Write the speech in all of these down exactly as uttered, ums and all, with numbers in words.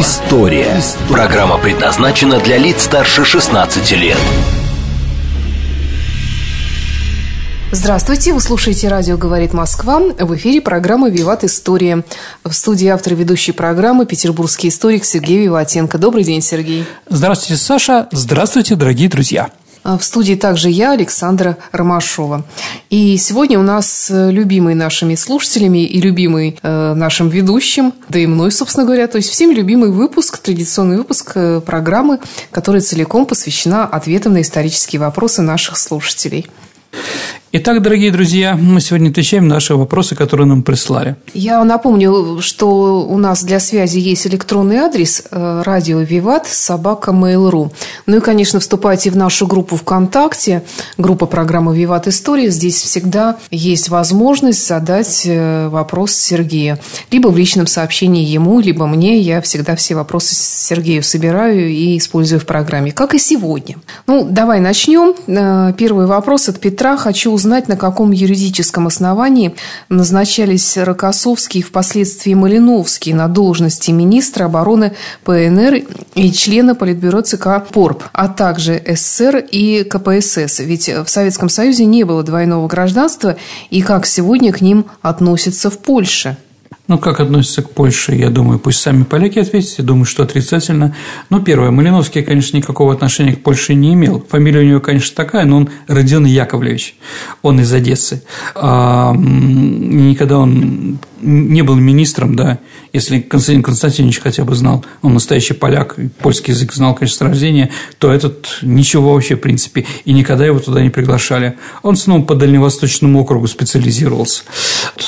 история». Программа предназначена для лиц старше шестнадцати лет. Здравствуйте, вы слушаете «Радио говорит Москва». В эфире программа «Виват история». В студии автор и ведущий программы петербургский историк Сергей Виватенко. Добрый день, Сергей. Здравствуйте, Саша. Здравствуйте, дорогие друзья. В студии также я, Александра Ромашова. И сегодня у нас любимый нашими слушателями и любимый э, нашим ведущим, да и мной, собственно говоря, то есть всеми любимый выпуск, традиционный выпуск программы, которая целиком посвящена ответам на исторические вопросы наших слушателей. Итак, дорогие друзья, мы сегодня отвечаем на наши вопросы, которые нам прислали. Я напомню, что у нас для связи есть электронный адрес радио Виват собака mail.ru. Ну и, конечно, вступайте в нашу группу ВКонтакте, группа программы Виват История. Здесь всегда есть возможность задать вопрос Сергею. Либо в личном сообщении ему, либо мне. Я всегда все вопросы Сергею собираю и использую в программе, как и сегодня. Ну, давай начнем. Первый вопрос от Петра. Хочу узнать, Узнать, на каком юридическом основании назначались Рокоссовский и впоследствии Малиновский на должности министра обороны ПНР и члена Политбюро ЦК ПОРП, а также СССР и КПСС. Ведь в Советском Союзе не было двойного гражданства, и как сегодня к ним относятся в Польше? Ну, как относится к Польше, я думаю, пусть сами поляки ответят, я думаю, что отрицательно. Ну, первое, Малиновский, конечно, никакого отношения к Польше не имел. Фамилия у него, конечно, такая, но он Родион Яковлевич, он из Одессы. А, никогда он не был министром, да, если Константин Константинович хотя бы знал, он настоящий поляк, польский язык знал, конечно, с рождения, то этот ничего вообще, в принципе, и никогда его туда не приглашали. Он снова по Дальневосточному округу специализировался.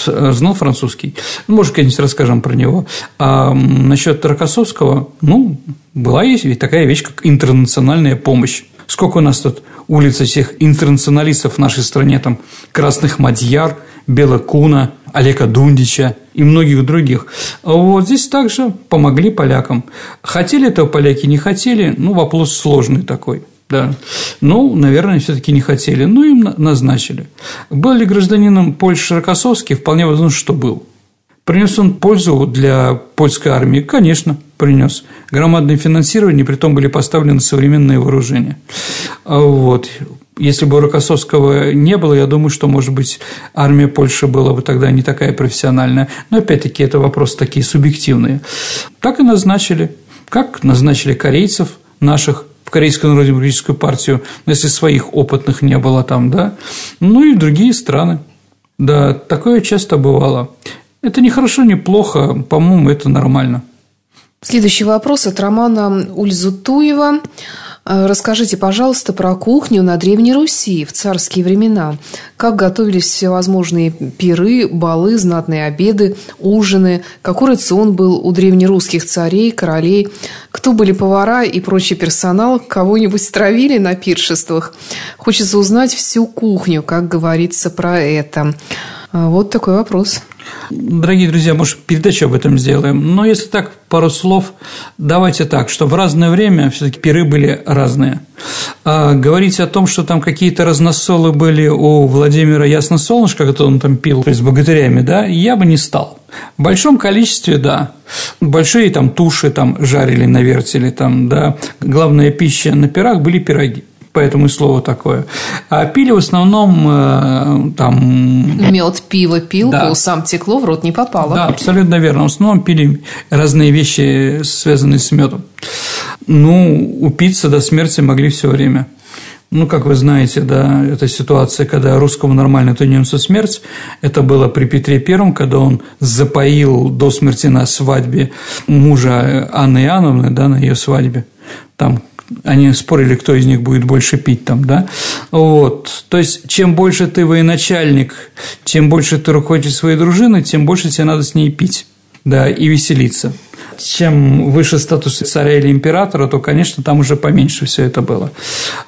Знал французский. Ну, может, как-нибудь расскажем про него. А насчет Рокоссовского, ну, была есть ведь такая вещь, как интернациональная помощь. Сколько у нас тут улиц всех интернационалистов в нашей стране, там, красных мадьяр, Бела Куна, Олега Дундича и многих других. Вот здесь также помогли полякам. Хотели этого поляки, не хотели, ну, вопрос сложный такой. Да. Ну, наверное, все-таки не хотели, но им назначили. Был ли гражданином Польши Рокоссовский? Вполне возможно, что был. Принес он пользу для польской армии? Конечно, принес. Громадное финансирование, притом были поставлены современные вооружения. Вот. Если бы Рокоссовского не было, я думаю, что, может быть, армия Польши была бы тогда не такая профессиональная. Но, опять-таки, это вопросы такие субъективные. Так и назначили. Как назначили корейцев наших в Корейскую народно-демократическую партию, если своих опытных не было там, да? Ну, и другие страны. Да, такое часто бывало. Это не хорошо, не плохо. По-моему, это нормально. Следующий вопрос от Романа Ульзутуева. Расскажите, пожалуйста, про кухню на Древней Руси в царские времена. Как готовились всевозможные пиры, балы, знатные обеды, ужины? Какой рацион был у древнерусских царей, королей? Кто были повара и прочий персонал? Кого-нибудь травили на пиршествах? Хочется узнать всю кухню, как говорится про это. Вот такой вопрос. Дорогие друзья, может, передачу об этом сделаем. Но если так, пару слов. Давайте так, что в разное время все-таки пиры были разные. А говорить о том, что там какие-то разносолы были у Владимира Ясносолнышко, который он там пил с богатырями, да, я бы не стал. В большом количестве, да. Большие там туши там жарили на вертеле, там, да. Главная пища на пирах были пироги. Поэтому и слово такое. А пили в основном там... Мед, пиво, пил, да. Сам текло, в рот не попало. Да, абсолютно верно. В основном пили разные вещи, связанные с медом. Ну, упиться до смерти могли все время. Ну, как вы знаете, да, это ситуация, когда русскому нормально, то немцу смерть. Это было при Петре Первом, когда он запоил до смерти на свадьбе мужа Анны Иоанновны, да, на ее свадьбе. Там они спорили, кто из них будет больше пить там, да? Вот. То есть, чем больше ты военачальник, чем больше ты руководитель своей дружины, тем больше тебе надо с ней пить, да, и веселиться. чем выше статус царя или императора, то, конечно, там уже поменьше все это было.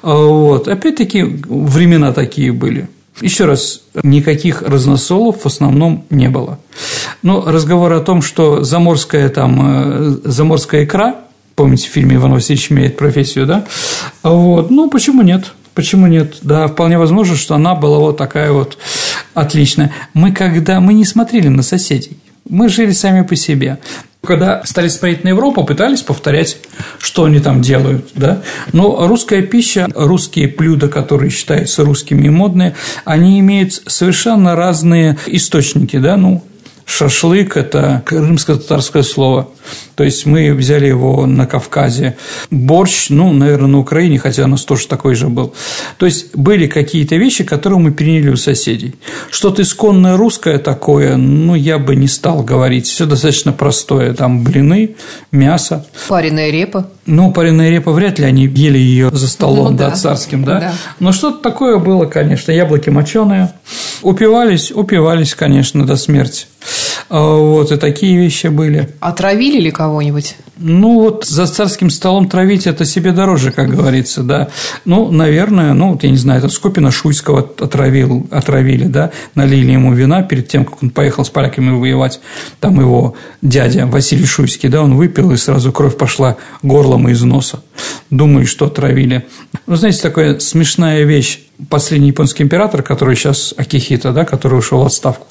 Вот. Опять-таки, времена такие были. Еще раз, никаких разносолов в основном не было. Но разговор о том, что заморская, там, заморская икра, помните, в фильме «Иван Васильевич меняет профессию», да? Вот. Ну, почему нет? Почему нет? Да, вполне возможно, что она была вот такая вот отличная. Мы когда... Мы не смотрели на соседей. Мы жили сами по себе. Когда стали смотреть на Европу, пытались повторять, что они там делают, да? Но русская пища, русские блюда, которые считаются русскими и модные, они имеют совершенно разные источники, да? Ну, шашлык – это крымско-татарское слово. То есть, мы взяли его на Кавказе. Борщ, ну, наверное, на Украине, хотя у нас тоже такой же был. То есть, были какие-то вещи, которые мы переняли у соседей. Что-то исконное русское такое, ну, я бы не стал говорить. Все достаточно простое. Там блины, мясо. Пареная репа. Ну, пареная репа, вряд ли они ели ее за столом, ну, да, да, царским, да? Да. Но что-то такое было, конечно. Яблоки моченые. Упивались, упивались, конечно, до смерти. Вот, и такие вещи были. А травили ли кого-нибудь? Ну, вот за царским столом травить — это себе дороже, как говорится, да. Ну, наверное, ну, вот я не знаю, это Скопина Шуйского отравил, отравили, да, налили ему вина перед тем, как он поехал с поляками воевать. Там его дядя Василий Шуйский, да, он выпил, и сразу кровь пошла горлом и из носа. Думаю, что отравили. Ну, знаете, такая смешная вещь. Последний японский император, который сейчас Акихито, да, который ушел в отставку,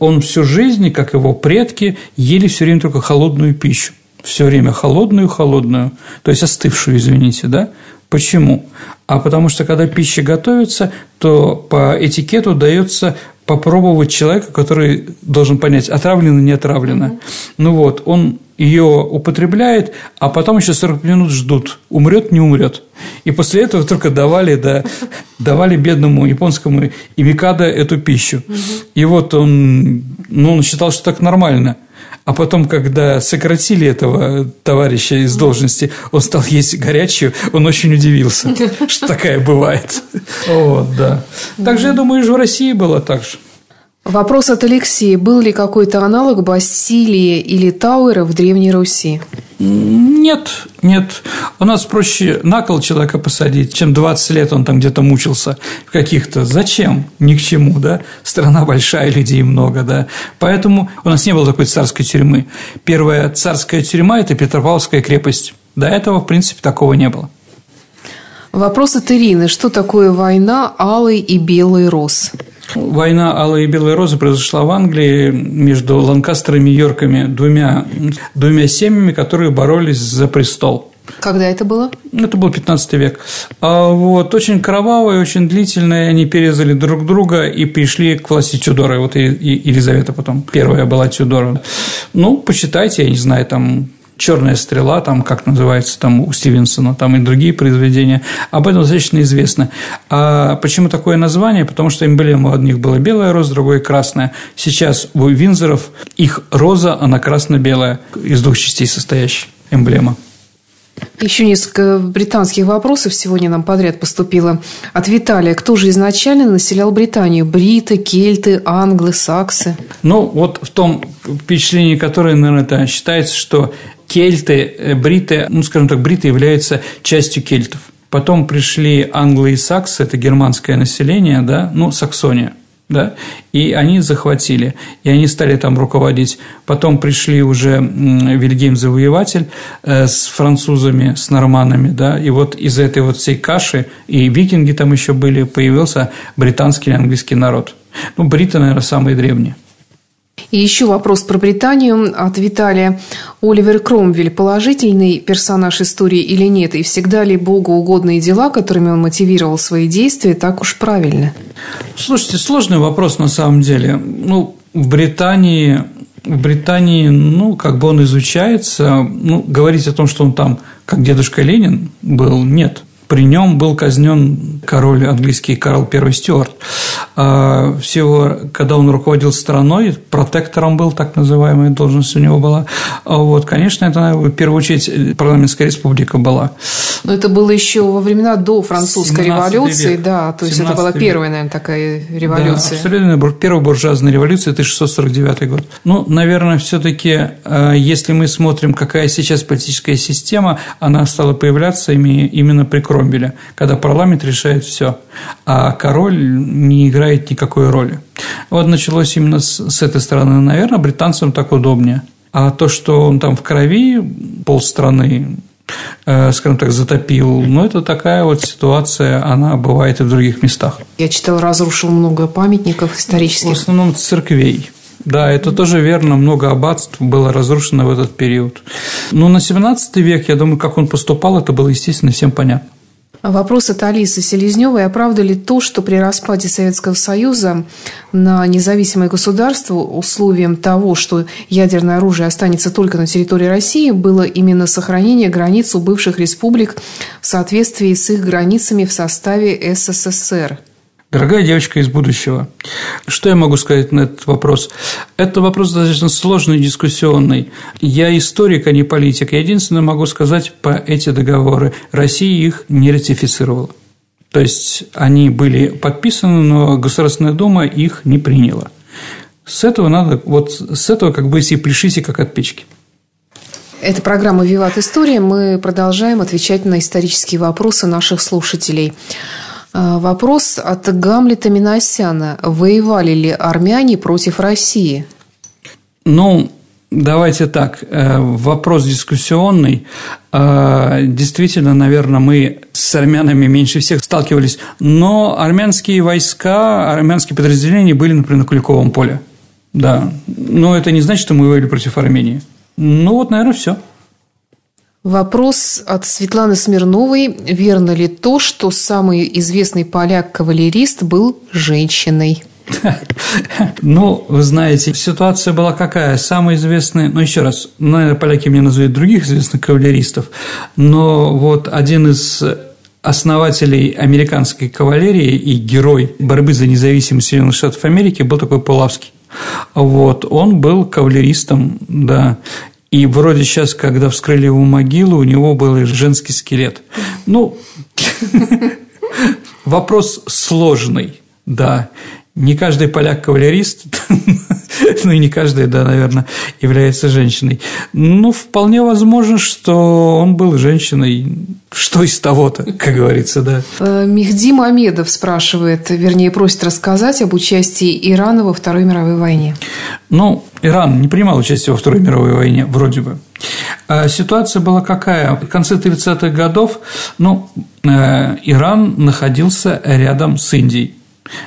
он всю жизнь, как его предки, ели все время только холодную пищу. Все время холодную, холодную, то есть остывшую, извините, да? Почему? А потому что, когда пища готовится, то по этикету дается попробовать человека, который должен понять, отравлено, не отравлено. Mm-hmm. Ну вот, он ее употребляет, а потом еще сорок минут ждут, умрет, не умрет. И после этого только давали, да, давали бедному японскому имикадо эту пищу. Mm-hmm. И вот он, ну, он считал, что так нормально. А потом, когда сократили этого товарища из должности, он стал есть горячую, он очень удивился, что такая бывает. Вот, да. Также, я думаю, и в России было так же. Вопрос от Алексея. Был ли какой-то аналог Бастилии или Тауэра в Древней Руси? Нет, нет. У нас проще на кол человека посадить, чем двадцать лет он там где-то мучился в каких-то... Зачем? Ни к чему, да? Страна большая, людей много, да? Поэтому у нас не было такой царской тюрьмы. Первая царская тюрьма – это Петропавловская крепость. До этого, в принципе, такого не было. Вопрос от Ирины. Что такое война алой и белой роз? Война алой и белой розы произошла в Англии между Ланкастерами и Йорками, двумя, двумя семьями, которые боролись за престол. Когда это было? Это был пятнадцатый век. Вот, очень кровавые, очень длительные. Они перерезали друг друга и пришли к власти Тюдоры. Вот и Елизавета потом первая была Тюдора. Ну, почитайте, я не знаю, там... «Черная стрела», там, как называется, там, у Стивенсона, там и другие произведения. Об этом достаточно известно. А почему такое название? Потому что эмблема у одних была белая роза, другой – красная. Сейчас у Виндзоров их роза, она красно-белая, из двух частей состоящая эмблема. Еще несколько британских вопросов сегодня нам подряд поступило. От Виталия. Кто же изначально населял Британию? Бриты, кельты, англы, саксы? Ну, вот в том впечатлении, которое, наверное, да, считается, что кельты, бриты, ну, скажем так, бриты являются частью кельтов. Потом пришли англы и саксы, это германское население, да, ну, Саксония, да, и они захватили, и они стали там руководить. Потом пришли уже Вильгельм Завоеватель с французами, с норманами, да, и вот из этой вот всей каши, и викинги там еще были, появился британский и английский народ. Ну, бриты, наверное, самые древние. И еще вопрос про Британию от Виталия. Оливер Кромвель – положительный персонаж истории или нет? И всегда ли Богу угодные дела, которыми он мотивировал свои действия, так уж правильно? Слушайте, сложный вопрос на самом деле. Ну, в Британии, в Британии, ну, как бы он изучается. Ну, говорить о том, что он там, как дедушка Ленин был, нет. При нем был казнен король английский Карл Первый Стюарт. Всего, когда он руководил страной, протектором был, так называемая должность у него была. Вот, конечно, это, в первую очередь, парламентская республика была. Но это было еще во времена до французской революции, век. Да, то есть это была век. Первая, наверное, такая революция. Да, абсолютно, первая буржуазная революция, тысяча шестьсот сорок девятый год. Ну, наверное, все-таки, если мы смотрим, какая сейчас политическая система, она стала появляться именно при Кромвеле, когда парламент решает все, а король не играет никакой роли. Вот началось именно с, с этой стороны, наверное, британцам так удобнее. А то, что он там в крови полстраны, э, скажем так, затопил, ну, это такая вот ситуация, она бывает и в других местах. Я читал, разрушил много памятников исторических. В основном церквей. Да, это тоже верно, много аббатств было разрушено в этот период. Но на семнадцатый век, я думаю, как он поступал, это было, естественно, всем понятно. Вопрос от Алисы Селезневой. А правда ли то, что при распаде Советского Союза на независимое государство условием того, что ядерное оружие останется только на территории России, было именно сохранение границ у бывших республик в соответствии с их границами в составе СССР? Дорогая девочка из будущего, что я могу сказать на этот вопрос? Это вопрос достаточно сложный, дискуссионный. Я историк, а не политик. Я единственное могу сказать по эти договоры. Россия их не ратифицировала. То есть, они были подписаны, но Государственная Дума их не приняла. С этого надо, вот с этого как бы и пляшите, как от печки. Это программа «Виват история». Мы продолжаем отвечать на исторические вопросы наших слушателей. Вопрос от Гамлета Минасяна. Воевали ли армяне против России? Ну, давайте так. Вопрос дискуссионный. Действительно, наверное, мы с армянами меньше всех сталкивались. Но армянские войска, армянские подразделения были, например, на Куликовом поле. Да. Но это не значит, что мы воевали против Армении. Ну, вот, наверное, все. Вопрос от Светланы Смирновой. Верно ли то, что самый известный поляк-кавалерист был женщиной? Ну, вы знаете, ситуация была какая? Самый известный, ну, еще раз, наверное, поляки мне назовут других известных кавалеристов, но вот один из основателей американской кавалерии и герой борьбы за независимость Соединенных Штатов Америки был такой Пулавский. Вот, он был кавалеристом, да. И вроде сейчас, когда вскрыли его могилу, у него был женский скелет. Ну, вопрос сложный, да. Не каждый поляк-кавалерист, ну и не каждый, да, наверное, является женщиной. Ну, вполне возможно, что он был женщиной. Что из того-то, как говорится, да. Михди Мамедов спрашивает, вернее, просит рассказать об участии Ирана во Второй мировой войне. Ну, Иран не принимал участие во Второй мировой войне, вроде бы. Ситуация была какая? В конце тридцатых годов, ну, Иран находился рядом с Индией.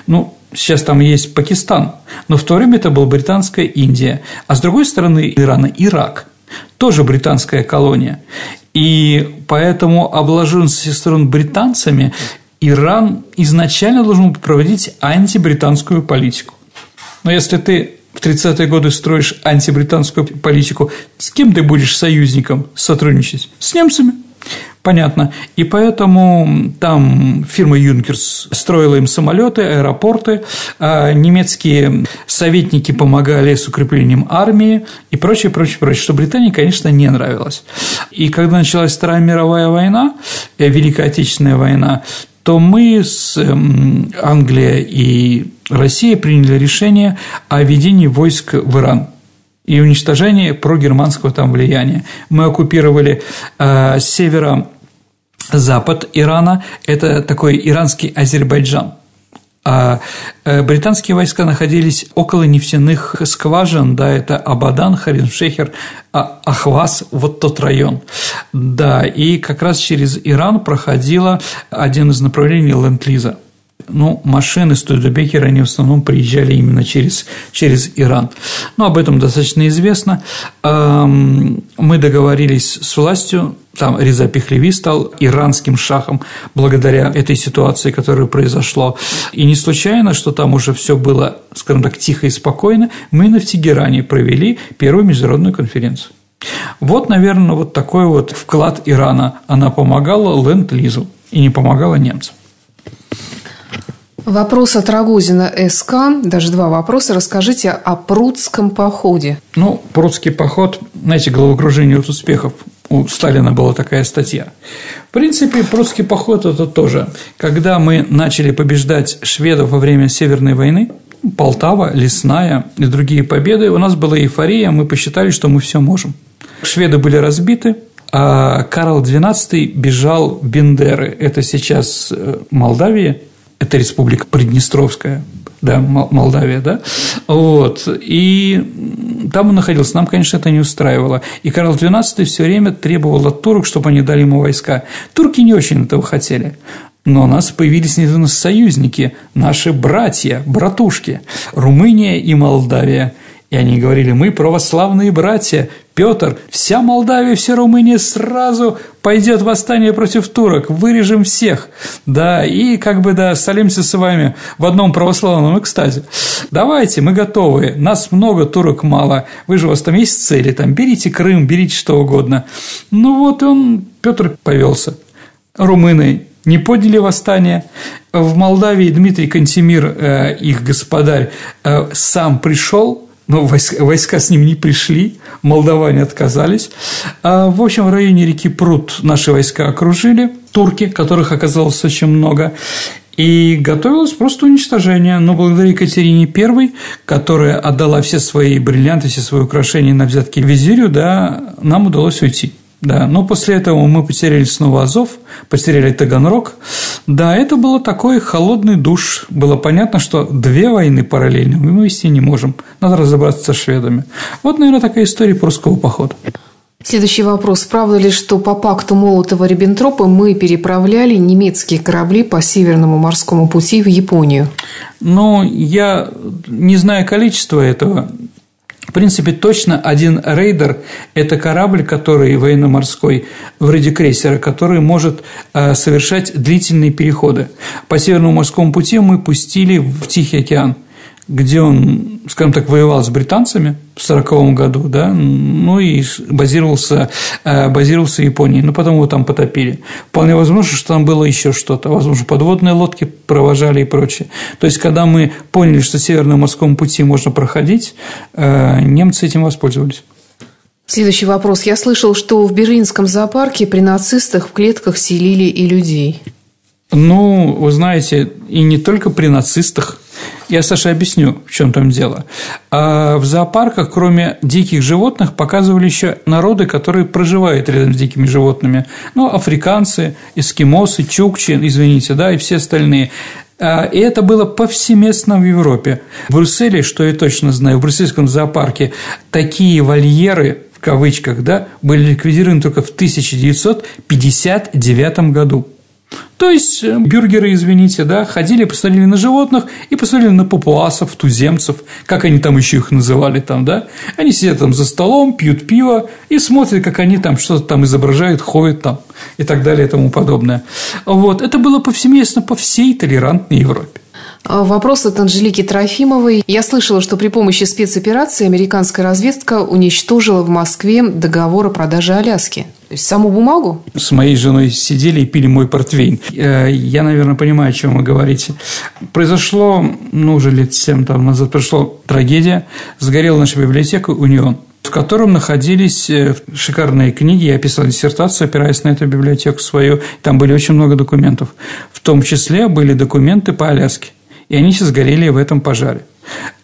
Ну, сейчас там есть Пакистан, но в то время это была британская Индия. А с другой стороны Ирана – Ирак, тоже британская колония. И поэтому, обложен со всех сторон британцами, Иран изначально должен был проводить антибританскую политику. Но если ты в тридцатые годы строишь антибританскую политику, с кем ты будешь союзником сотрудничать? С немцами. Понятно. И поэтому там фирма «Юнкерс» строила им самолеты, аэропорты, немецкие советники помогали с укреплением армии и прочее, прочее, прочее, что Британии, конечно, не нравилось. И когда началась Вторая мировая война, Великая Отечественная война, то мы с Англией и Россией приняли решение о введении войск в Иран и уничтожении прогерманского там влияния. Мы оккупировали э, северо-запад Ирана, это такой иранский Азербайджан. А британские войска находились около нефтяных скважин, да, это Абадан, Харим-Шехер, Ахваз, вот тот район, да, и как раз через Иран проходило один из направлений Ленд-Лиза. Ну, машины с Студебекера, они в основном приезжали именно через, через Иран. Ну, об этом достаточно известно. Мы договорились с властью, там Реза Пехлеви стал иранским шахом благодаря этой ситуации, которая произошла. И не случайно, что там уже все было, скажем так, тихо и спокойно, мы именно в Тегеране провели первую международную конференцию. Вот, наверное, вот такой вот вклад Ирана. Она помогала Ленд-Лизу. и не помогала немцам. Вопрос от Рогозина С К, даже два вопроса. Расскажите о прудском походе. Ну, прудский поход, знаете, головокружение от успехов. У Сталина была такая статья. В принципе, прусский поход – это тоже. Когда мы начали побеждать шведов во время Северной войны, Полтава, Лесная и другие победы, у нас была эйфория, мы посчитали, что мы все можем. Шведы были разбиты, а Карл двенадцатый бежал в Бендеры. Это сейчас Молдавия, это республика Приднестровская. Да, Молдавия, да, вот, и там он находился, нам, конечно, это не устраивало, и Карл двенадцатый все время требовал от турок, чтобы они дали ему войска, турки не очень этого хотели, но у нас появились неожиданно союзники, наши братья, братушки, Румыния и Молдавия, и они говорили, мы православные братья, Петр, вся Молдавия, вся Румыния сразу пойдет восстание против турок, вырежем всех, да, и как бы, да, солимся с вами в одном православном экстазе. Давайте, мы готовы, нас много, турок мало, вы же у вас там есть цели, там, берите Крым, берите что угодно. Ну, вот он, Петр повелся, румыны не подняли восстание. В Молдавии Дмитрий Кантемир, э, их господарь, э, сам пришел. Но войска, войска с ним не пришли, молдаване отказались. В общем, в районе реки Прут наши войска окружили, турки, которых оказалось очень много, и готовилось просто уничтожение. Но благодаря Екатерине Первой, которая отдала все свои бриллианты, все свои украшения на взятки визирю, да, нам удалось уйти. Да, но после этого мы потеряли снова Азов, потеряли Таганрог. Да, это был такой холодный душ. Было понятно, что две войны параллельно мы вести не можем. Надо разобраться со шведами. Вот, наверное, такая история прусского похода. Следующий вопрос. Правда ли, что по пакту Молотова-Риббентропа мы переправляли немецкие корабли по Северному морскому пути в Японию? Ну, я не знаю количество этого. В принципе, точно один рейдер – это корабль, который военно-морской, вроде крейсера, который может совершать длительные переходы. По Северному морскому пути мы пустили в Тихий океан, где он, скажем так, воевал с британцами в сороковом году, да, ну и базировался, базировался в Японии, но потом его там потопили. Вполне возможно, что там было еще что-то, возможно, подводные лодки провожали и прочее. То есть, когда мы поняли, что Северному морскому пути можно проходить, немцы этим воспользовались. Следующий вопрос. Я слышал, что в Берлинском зоопарке при нацистах в клетках селили и людей. Ну, вы знаете, и не только при нацистах. Я, Саша, объясню, в чем там дело. В зоопарках, кроме диких животных, показывали еще народы, которые проживают рядом с дикими животными. Ну, африканцы, эскимосы, чукчи, извините, да, и все остальные. И это было повсеместно в Европе. В Брюсселе, что я точно знаю, в брюссельском зоопарке такие вольеры, в кавычках, да, были ликвидированы только в тысяча девятьсот пятьдесят девятом году. То есть, бюргеры, извините, да, ходили, посмотрели на животных и посмотрели на папуасов, туземцев, как они там еще их называли там, да, они сидят там за столом, пьют пиво и смотрят, как они там что-то там изображают, ходят там и так далее и тому подобное. Вот, это было повсеместно по всей толерантной Европе. Вопрос от Анжелики Трофимовой. Я слышала, что при помощи спецоперации американская разведка уничтожила в Москве договор о продаже Аляски. То есть, саму бумагу? С моей женой сидели и пили мой портвейн. Я, наверное, понимаю, о чем вы говорите. Произошло, ну, уже лет семь там назад, произошла трагедия. Сгорела наша библиотека «Унион», в котором находились шикарные книги. Я писал диссертацию, опираясь на эту библиотеку свою. Там были очень много документов. В том числе были документы по Аляске. И они все сгорели в этом пожаре.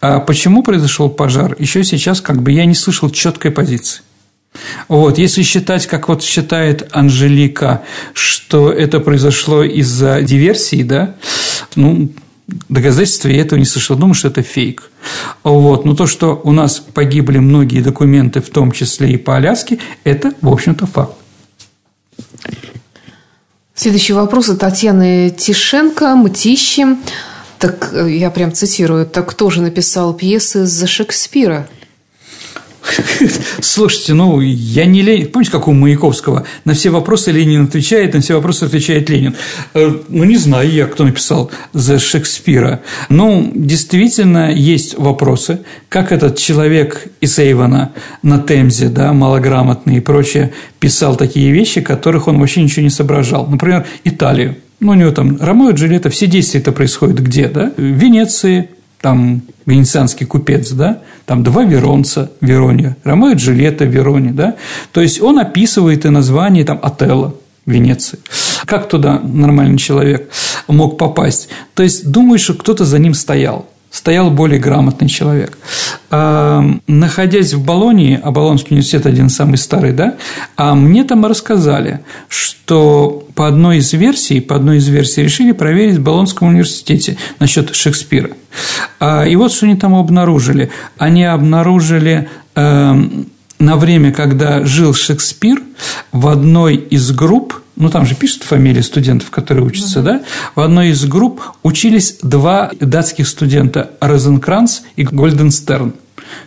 А почему произошел пожар? Еще сейчас как бы я не слышал четкой позиции. Вот, если считать, как вот считает Анжелика, что это произошло из-за диверсии, да, ну, доказательства я этого не слышал, думаю, что это фейк. Вот, но то, что у нас погибли многие документы, в том числе и по Аляске, это, в общем-то, факт. Следующий вопрос от Татьяны Тишенко, Мытищи. Так, я прям цитирую, так кто же написал пьесы за Шекспира? Слушайте, ну, я не Ленин. Помните, как у Маяковского? На все вопросы Ленин отвечает, на все вопросы отвечает Ленин. Ну, не знаю я, кто написал за Шекспира. Ну, действительно, есть вопросы, как этот человек из Эйвона на Темзе, да, малограмотный и прочее, писал такие вещи, которых он вообще ничего не соображал. Например, Италию. Ну, у него там Ромео и Джульетта, все действия-то происходят где, да? В Венеции, там венецианский купец, да, там два веронца, Верония, Ромео и Джульетта, Верония, да. То есть он описывает и название там Отелло Венеции. Как туда нормальный человек мог попасть? То есть думаешь, что кто-то за ним стоял. Стоял более грамотный человек. А, находясь в Болонии, а Болонский университет один самый старый, да, а мне там рассказали, что по одной из версий, по одной из версий решили проверить в Болонском университете насчет Шекспира. А, и вот что они там обнаружили. Они обнаружили э, на время, когда жил Шекспир, в одной из групп, ну, там же пишут фамилии студентов, которые учатся, да? В одной из групп учились два датских студента – Розенкранц и Гольденстерн.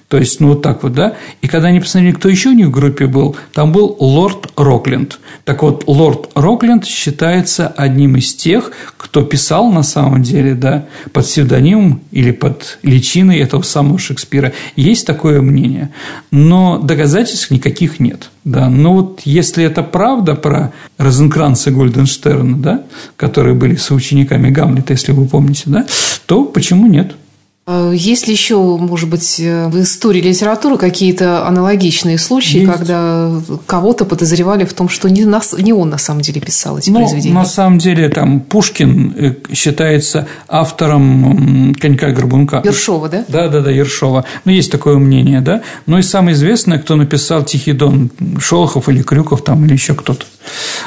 То есть, ну, вот так вот, да? И когда они посмотрели, кто еще у них в группе был, там был Лорд Рокленд. Так вот, Лорд Рокленд считается одним из тех, кто писал на самом деле, да, под псевдонимом или под личиной этого самого Шекспира. Есть такое мнение, но доказательств никаких нет. Да, но вот если это правда про Розенкранца и Гольденстерна, да, которые были соучениками Гамлета, если вы помните, да, то почему нет? Есть ли еще, может быть, в истории литературы какие-то аналогичные случаи, есть, когда кого-то подозревали в том, что не, нас, не он на самом деле писал эти ну, произведения? На самом деле там Пушкин считается автором «Конька и горбунка». Ершова, да? Да, да, да, Ершова. Ну, есть такое мнение, да. Ну, и самое известное, кто написал «Тихий Дон», Шолохов или Крюков там, или еще кто-то.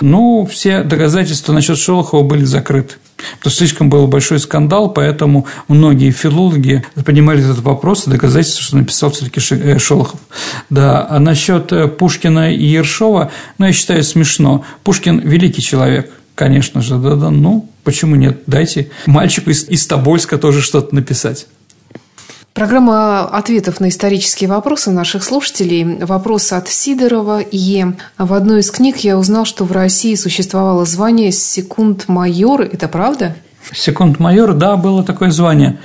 Ну, все доказательства насчет Шолохова были закрыты. Потому что слишком был большой скандал, поэтому многие филологи поднимали этот вопрос и доказательства, что написал все-таки Шолохов. Да, а насчет Пушкина и Ершова, ну, я считаю, смешно. Пушкин – великий человек, конечно же, да-да, ну, почему нет? Дайте мальчику из, из Тобольска тоже что-то написать. Программа ответов на исторические вопросы наших слушателей. Вопрос от Сидорова. И в одной из книг я узнал, что в России существовало звание секунд-майор. Это правда? Секунд-майор, да, было такое звание.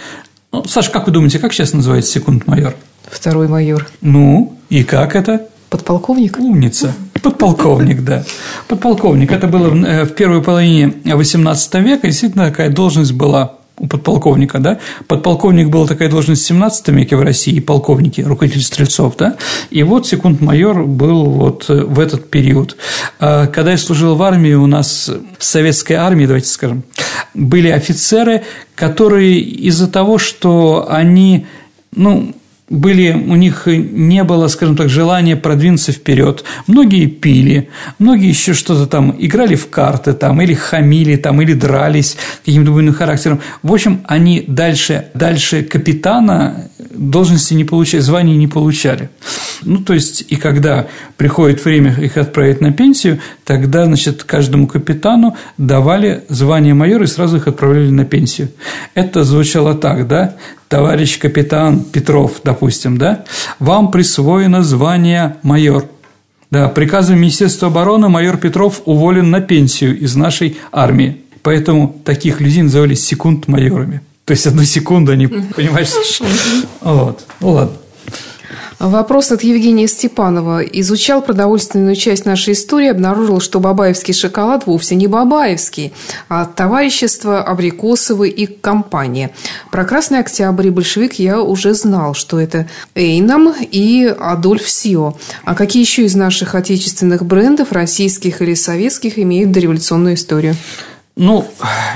Ну, Саш, как вы думаете, как сейчас называется секунд-майор? Второй майор. Ну, и как это? Подполковник. Умница. Подполковник, да. Подполковник. Это было в первой половине восемнадцатого века. Действительно, такая должность была у подполковника, да, подполковник была такая должность в семнадцатом веке в России, полковники, руководители стрельцов, да, и вот секунд-майор был вот в этот период. Когда я служил в армии, у нас в советской армии, давайте скажем, были офицеры, которые из-за того, что они, ну, были, у них не было, скажем так, желания продвинуться вперед. Многие пили, многие еще что-то там играли в карты, там, или хамили, там, или дрались каким-то буйным характером. В общем, они дальше, дальше капитана должности не получали, звания не получали. Ну, то есть, и когда приходит время их отправить на пенсию, тогда, значит, каждому капитану давали звание майора и сразу их отправляли на пенсию. Это звучало так, да? Товарищ капитан Петров, допустим, да, вам присвоено звание майор. Да, приказом Министерства обороны майор Петров уволен на пенсию из нашей армии. Поэтому таких людей называли секунд-майорами. То есть, одну секунду они, понимаешь, вот, ну ладно. Вопрос от Евгения Степанова. Изучал продовольственную часть нашей истории, обнаружил, что бабаевский шоколад вовсе не бабаевский, а товарищество, абрикосовый и компания. Про «Красный октябрь» и «Большевик» я уже знал, что это Эйнам и Адольф Сио. А какие еще из наших отечественных брендов, российских или советских, имеют дореволюционную историю? Ну,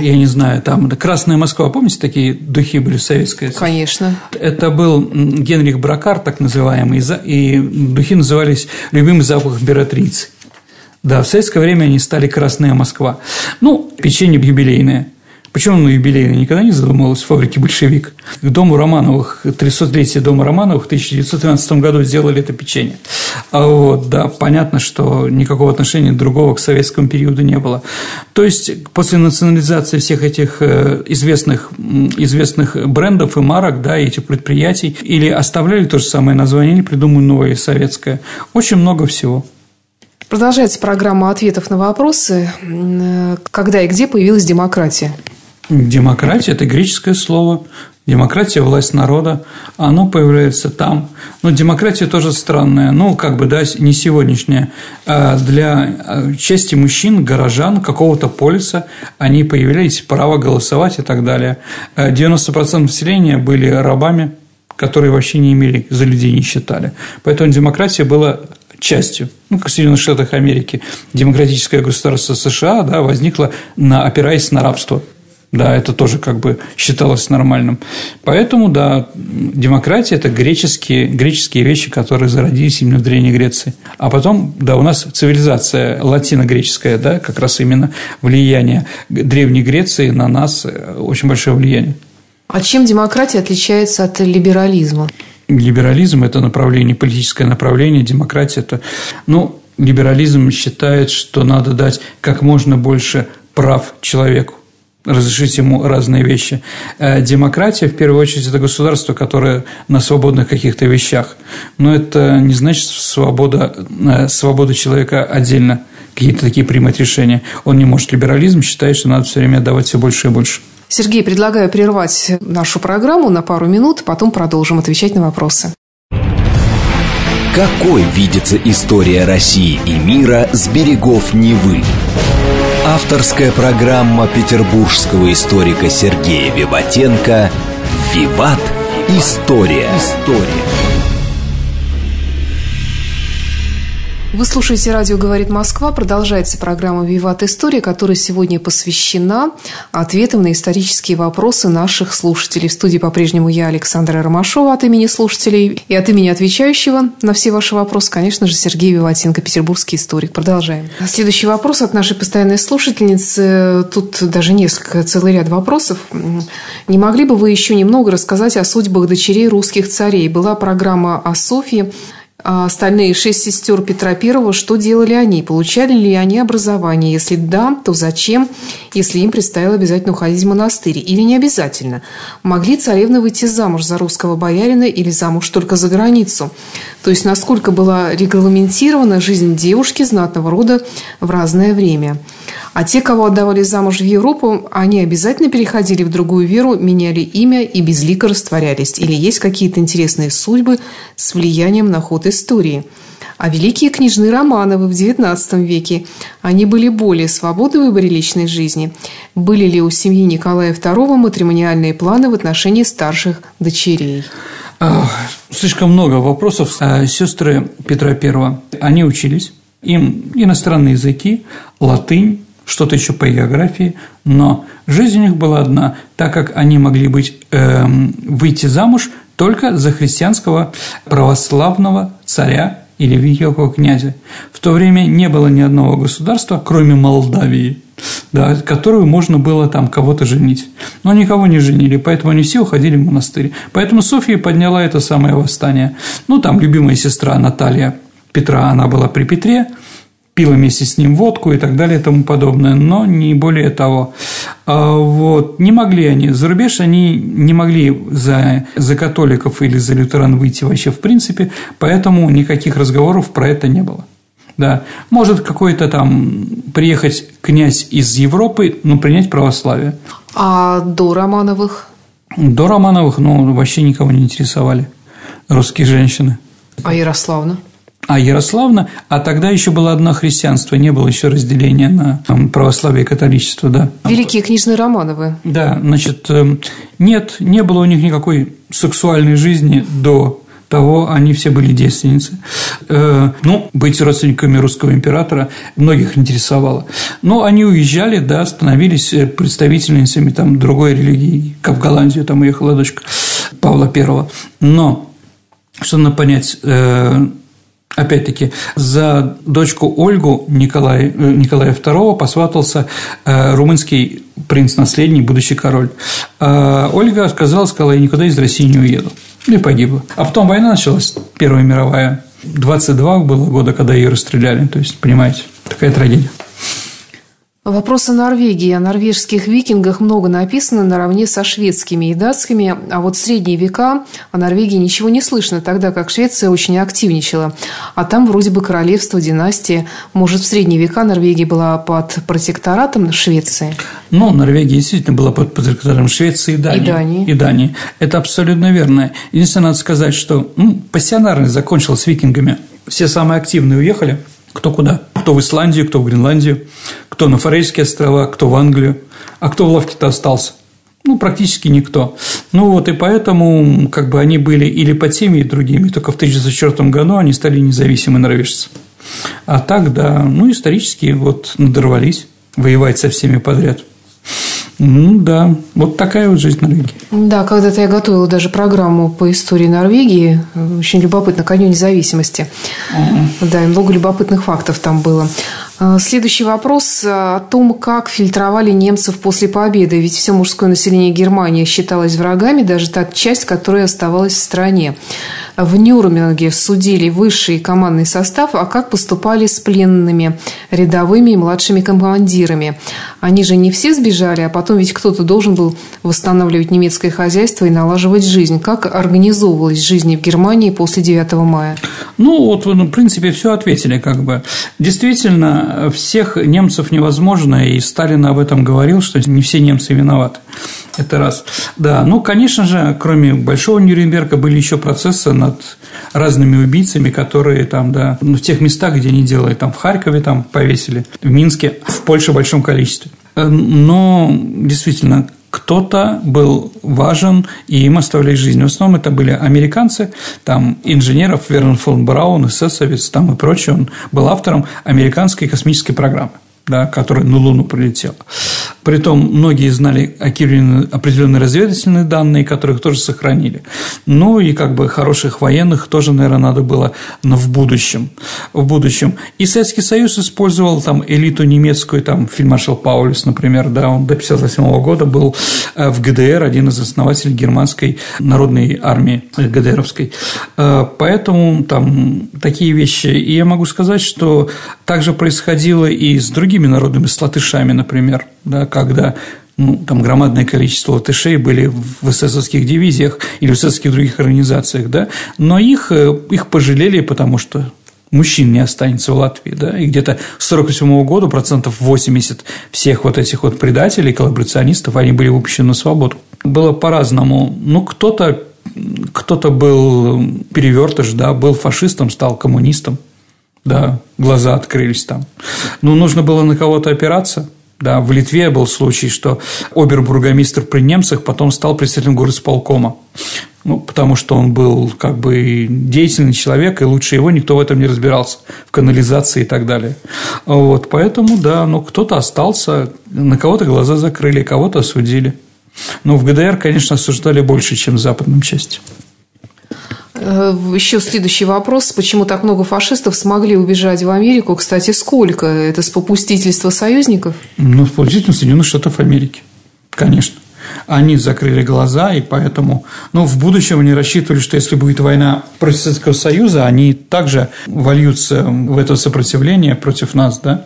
я не знаю, там «Красная Москва», помните, такие духи были советские? Конечно. Это был Генрих Бракар, так называемый, и духи назывались «Любимый запах императрицы». Да, в советское время они стали «Красная Москва». Ну, печенье юбилейное. Почему на юбилейный никогда не задумывалась в фабрике «Большевик»? К дому Романовых, тридцатилетие дома Романовых в тысяча девятьсот тринадцатом году сделали это печенье. А вот, да, понятно, что никакого отношения другого к советскому периоду не было. То есть, после национализации всех этих известных, известных брендов и марок, да, и этих предприятий, или оставляли то же самое название, или придумали новое советское. Очень много всего. Продолжается программа ответов на вопросы. Когда и где появилась демократия? Демократия – это греческое слово. Демократия – власть народа. Оно появляется там. Но демократия тоже странная. Ну, как бы, да, не сегодняшняя. Для части мужчин, горожан какого-то полиса они появились, право голосовать и так далее. девяносто процентов населения были рабами, которые вообще не имели, за людей не считали. Поэтому демократия была... частью, ну, как в Соединенных Штатах Америки, демократическое государство США, да, возникло, на, опираясь на рабство. Да, это тоже как бы считалось нормальным. Поэтому, да, демократия – это греческие, греческие вещи, которые зародились именно в Древней Греции. А потом, да, у нас цивилизация латино-греческая, да, как раз именно влияние Древней Греции на нас очень большое влияние. А чем демократия отличается от либерализма? Либерализм – это направление, политическое направление, демократия – это… Ну, либерализм считает, что надо дать как можно больше прав человеку, разрешить ему разные вещи. Демократия, в первую очередь, это государство, которое на свободных каких-то вещах. Но это не значит свобода, свобода человека отдельно, какие-то такие принимать решения. Он не может. Либерализм считает, что надо все время отдавать все больше и больше. Сергей, предлагаю прервать нашу программу на пару минут, потом продолжим отвечать на вопросы. Какой видится история России и мира с берегов Невы? Авторская программа петербургского историка Сергея Виватенко «Виват. История». Вы слушаете «Радио говорит Москва». Продолжается программа «Виват история», которая сегодня посвящена ответам на исторические вопросы наших слушателей. В студии по-прежнему я, Александра Ромашова, от имени слушателей. И от имени отвечающего на все ваши вопросы, конечно же, Сергей Виватенко, петербургский историк. Продолжаем. Следующий вопрос от нашей постоянной слушательницы. Тут даже несколько, целый ряд вопросов. Не могли бы вы еще немного рассказать о судьбах дочерей русских царей? Была программа о Софье. А остальные шесть сестер Петра Первого, что делали они? Получали ли они образование? Если да, то зачем, если им предстояло обязательно уходить в монастырь? Или не обязательно? Могли царевны выйти замуж за русского боярина или замуж только за границу? То есть, насколько была регламентирована жизнь девушки знатного рода в разное время? А те, кого отдавали замуж в Европу, они обязательно переходили в другую веру, меняли имя и безлико растворялись? Или есть какие-то интересные судьбы с влиянием на ход истории? истории. А великие княжны Романовы в девятнадцатом веке, они были более свободны в выборе личной жизни. Были ли у семьи Николая второго матримониальные планы в отношении старших дочерей? Слишком много вопросов. Сестры Петра Первого, они учились. Им иностранные языки, латынь, что-то еще по географии, но жизнь у них была одна, так как они могли быть, э, выйти замуж только за христианского православного царя или великого князя. В то время не было ни одного государства, кроме Молдавии, да, которую можно было там кого-то женить. Но никого не женили, поэтому они все уходили в монастырь. Поэтому Софья подняла это самое восстание. Ну, там любимая сестра Наталья Петра, она была при Петре, пила вместе с ним водку и так далее и тому подобное, но не более того. Вот. Не могли они за рубеж, они не могли за, за католиков или за лютеран выйти вообще в принципе, поэтому никаких разговоров про это не было. Да. Может какой-то там приехать князь из Европы, но принять православие. А до Романовых? До Романовых, ну, вообще никого не интересовали русские женщины. А Ярославна? А Ярославна, а тогда еще было одно христианство, не было еще разделения на там, православие и католичество, да. Великие княжны Романовы. Да, значит, нет, не было у них никакой сексуальной жизни до того, они все были девственницы. Ну, быть родственниками русского императора многих интересовало. Но они уезжали, да, становились представительницами там другой религии, как в Голландию, там уехала дочка Павла Первого. Но, что надо понять, Опять-таки, за дочку Ольгу Николая, Николая второго посватался румынский принц-наследник, будущий король. А Ольга отказалась, сказала, я никуда из России не уеду. И погибла. А потом война началась, Первая мировая. двадцать два было года, когда ее расстреляли. То есть, понимаете, такая трагедия. Вопрос о Норвегии. О норвежских викингах много написано наравне со шведскими и датскими, а вот в средние века о Норвегии ничего не слышно, тогда как Швеция очень активничала. А там вроде бы королевство, династии. Может, в средние века Норвегия была под протекторатом Швеции? Ну, Норвегия действительно была под протекторатом Швеции и Дании. И Дании. И Дании. Это абсолютно верно. Единственное, надо сказать, что ну, пассионарность закончилась с викингами. Все самые активные уехали. Кто куда? Кто в Исландию, кто в Гренландию, кто на Фарерские острова, кто в Англию, а кто в лавке-то остался? Ну, практически никто. Ну, вот и поэтому как бы они были или под теми, и другими. Только в тысяча девятьсот четвёртом году они стали независимы норвежцы. А так, да, ну, исторически вот надорвались воевать со всеми подряд. Ну, да, вот такая вот жизнь Норвегии. Да, когда-то я готовила даже программу по истории Норвегии. Очень любопытно, ко дню независимости. Mm-hmm. Да, и много любопытных фактов там было. Следующий вопрос о том, как фильтровали немцев после победы. Ведь все мужское население Германии считалось врагами, даже та часть, которая оставалась в стране. В Нюрнберге судили высший командный состав, а как поступали с пленными, рядовыми и младшими командирами? Они же не все сбежали, а потом ведь кто-то должен был восстанавливать немецкое хозяйство и налаживать жизнь. Как организовывалась жизнь в Германии после девятого мая? Ну, вот вы, в принципе, все ответили как бы. Действительно, всех немцев невозможно, и Сталин об этом говорил, что не все немцы виноваты. Это раз. Да, ну, конечно же, кроме Большого Нюрнберга были еще процессы над разными убийцами, которые там, да, в тех местах, где они делали, там в Харькове там повесили, в Минске, в Польше в большом количестве. Но действительно, кто-то был важен, и им оставляли жизнь. В основном это были американцы, там инженеров Вернер фон Браун, эсэсовец там и прочее. Он был автором американской космической программы, да, которая на Луну прилетела. Притом многие знали определенные разведывательные данные, которых тоже сохранили. Ну и как бы хороших военных тоже, наверное, надо было в будущем. В будущем. И Советский Союз использовал там элиту немецкую, там фельдмаршал Паулюс, например, да, он до тысяча девятьсот пятьдесят восьмого года был в ГДР, один из основателей германской народной армии ГДРовской. Поэтому там такие вещи. И я могу сказать, что также происходило и с другими народными, с латышами, например, да, когда ну, там громадное количество латышей были в эсэсовских дивизиях или в эсэсовских других организациях, да, но их, их пожалели, потому что мужчин не останется в Латвии, да, и где-то с сорок восьмого года процентов восемьдесят всех вот этих вот предателей, коллаборационистов, они были выпущены на свободу. Было по-разному, ну, кто-то, кто-то был перевертыш, да, был фашистом, стал коммунистом. Да, глаза открылись там. Но нужно было на кого-то опираться. Да, в Литве был случай, что обербургомистр при немцах потом стал председателем горосполкома. Ну, потому что он был как бы деятельный человек, и лучше его никто в этом не разбирался, в канализации и так далее. Вот, поэтому, да, ну, кто-то остался, на кого-то глаза закрыли, кого-то осудили. Но в ГДР, конечно, осуждали больше, чем в западном части. Еще следующий вопрос. Почему так много фашистов смогли убежать в Америку? Кстати, сколько? Это с попустительства союзников? Ну, с попустительства Соединенных Штатов Америки, конечно. Они закрыли глаза, и поэтому... Ну, в будущем они рассчитывали, что если будет война против Советского Союза, они также вольются в это сопротивление против нас, да?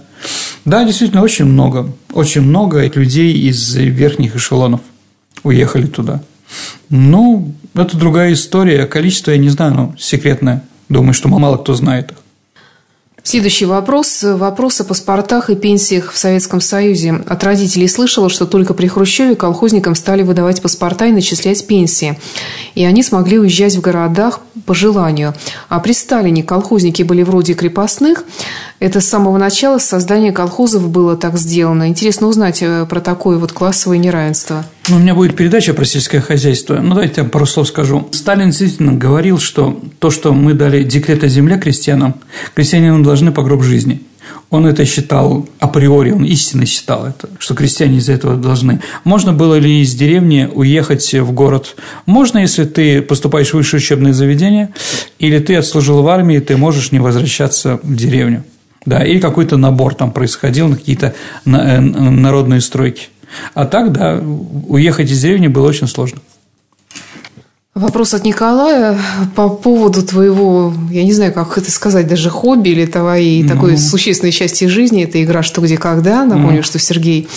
Да, действительно, очень много. Очень много людей из верхних эшелонов уехали туда. Ну, это другая история. Количество, я не знаю, но секретное. Думаю, что мало кто знает их. Следующий вопрос. Вопрос о паспортах и пенсиях в Советском Союзе. От родителей слышала, что только при Хрущеве колхозникам стали выдавать паспорта и начислять пенсии. И они смогли уезжать в городах по желанию. А при Сталине колхозники были вроде крепостных. Это с самого начала создания колхозов было так сделано. Интересно узнать про такое вот классовое неравенство. Ну, у меня будет передача про сельское хозяйство. Ну, давайте я пару слов скажу. Сталин действительно говорил, что то, что мы дали декрет о земле крестьянам, крестьянинам должны по гроб жизни. Он это считал априори, он истинно считал это, что крестьяне из-за этого должны. Можно было ли из деревни уехать в город? Можно, если ты поступаешь в высшее учебное заведение, или ты отслужил в армии, ты можешь не возвращаться в деревню. Да, или какой-то набор там происходил на какие-то народные стройки. А так, да, уехать из деревни было очень сложно. Вопрос от Николая по поводу твоего, я не знаю, как это сказать, даже хобби или твоей ну. такой существенной части жизни. Это игра «Что, где, когда». Напомню, ну. что Сергей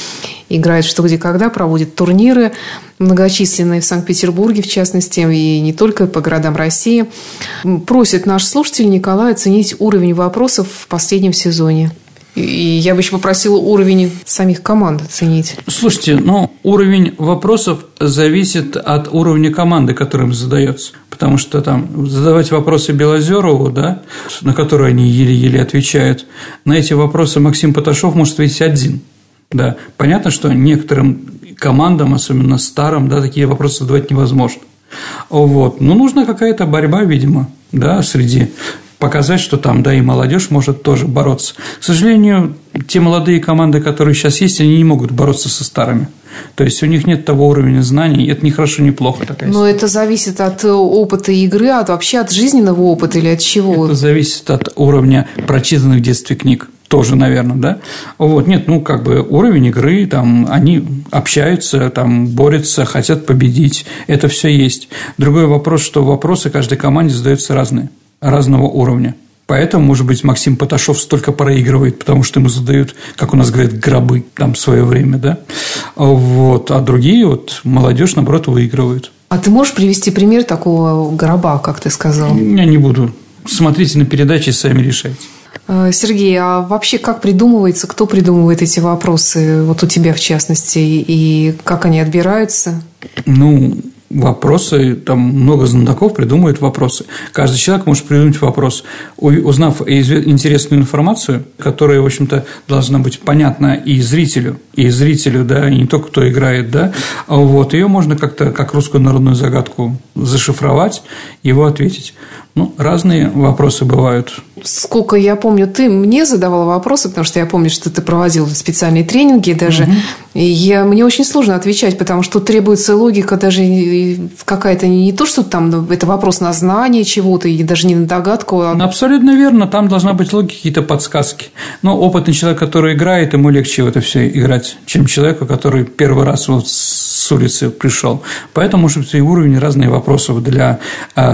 играет «Что, где, когда», проводит турниры многочисленные в Санкт-Петербурге, в частности, и не только по городам России. Просит наш слушатель Николай оценить уровень вопросов в последнем сезоне. И я бы еще попросила уровень самих команд оценить. Слушайте, ну, уровень вопросов зависит от уровня команды, которым задается. Потому что там задавать вопросы Белозерову, да, на которые они еле-еле отвечают, на эти вопросы Максим Поташов может ответить один. Да. Понятно, что некоторым командам, особенно старым, да, такие вопросы задавать невозможно. Вот. Но нужна какая-то борьба, видимо, да, среди... показать, что там, да, и молодежь может тоже бороться. К сожалению, те молодые команды, которые сейчас есть, они не могут бороться со старыми. То есть у них нет того уровня знаний, это ни хорошо, ни плохо. Такая Но история. Это зависит от опыта игры, от вообще от жизненного опыта или от чего? Это зависит от уровня прочитанных в детстве книг. Тоже, наверное, да? Вот. Нет, ну, как бы уровень игры, там, они общаются, там, борются, хотят победить. Это все есть. Другой вопрос, что вопросы каждой команде задаются разные. Разного уровня. Поэтому, может быть, Максим Поташов столько проигрывает, потому что ему задают, как у нас говорят, гробы там в свое время, да? Вот. А другие, вот, молодежь, наоборот, выигрывают. А ты можешь привести пример такого гроба, как ты сказал? Я не буду. Смотрите на передачи и сами решайте. Сергей, а вообще как придумывается, кто придумывает эти вопросы, вот у тебя в частности, и как они отбираются? Ну... Вопросы, там много знатоков придумывают вопросы. Каждый человек может придумать вопрос, узнав интересную информацию, которая, в общем-то, должна быть понятна и зрителю, и зрителю, да, и не только кто играет, да. Вот, ее можно как-то, как русскую народную загадку, зашифровать, его ответить. Ну, разные вопросы бывают. Сколько я помню, ты мне задавала вопросы, потому что я помню, что ты проводил специальные тренинги даже. Mm-hmm. И я, мне очень сложно отвечать, потому что требуется логика даже какая-то не то, что там это вопрос на знание чего-то, и даже не на догадку. А... Абсолютно верно. Там должна быть логика, какие-то подсказки. Но опытный человек, который играет, ему легче в это все играть, чем человеку, который первый раз вот с улицы пришел. Поэтому, может быть, и уровень разных вопросов для,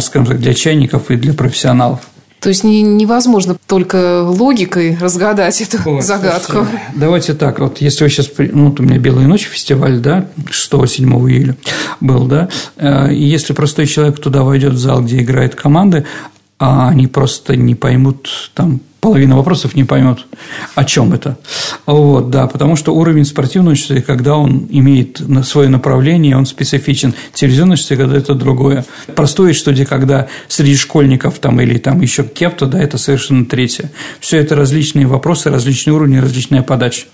скажем так, для чайников и для профессионалов. То есть невозможно только логикой разгадать эту вот, загадку. Слушайте, давайте так, вот если вы сейчас... Ну, вот у меня «Белая ночь» фестиваль, да, шестого-седьмого июля был, да. И если простой человек туда войдет в зал, где играют команды, а они просто не поймут, там, половина вопросов не поймет, о чем это. Вот, да, потому что уровень спортивного чтения, когда он имеет свое направление, он специфичен. Телевизионное чтение, когда это другое. Простое чтение, когда среди школьников там, или там, еще кем-то, да, это совершенно третье. Все это различные вопросы, различные уровни, различная подача.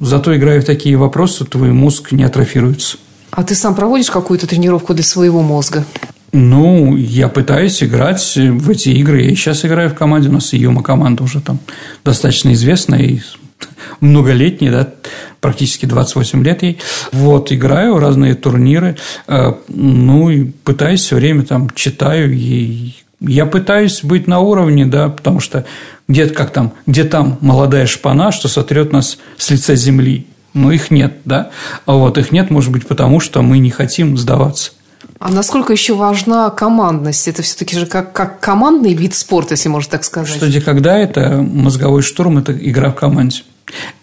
Зато, играя в такие вопросы, твой мозг не атрофируется. А ты сам проводишь какую-то тренировку для своего мозга? Ну, я пытаюсь играть в эти игры. Я сейчас играю в команде. У нас Юма команда уже там достаточно известная и многолетняя, да, практически двадцать восемь лет ей. Вот, играю разные турниры. Ну, и пытаюсь все время там читаю. И я пытаюсь быть на уровне, да, потому что где, как там, где там молодая шпана, что сотрет нас с лица земли. Но их нет, да. Вот, их нет, может быть, потому что мы не хотим сдаваться. А насколько еще важна командность? Это все-таки же как, как командный вид спорта, если можно так сказать. Что где когда это мозговой штурм, это игра в команде.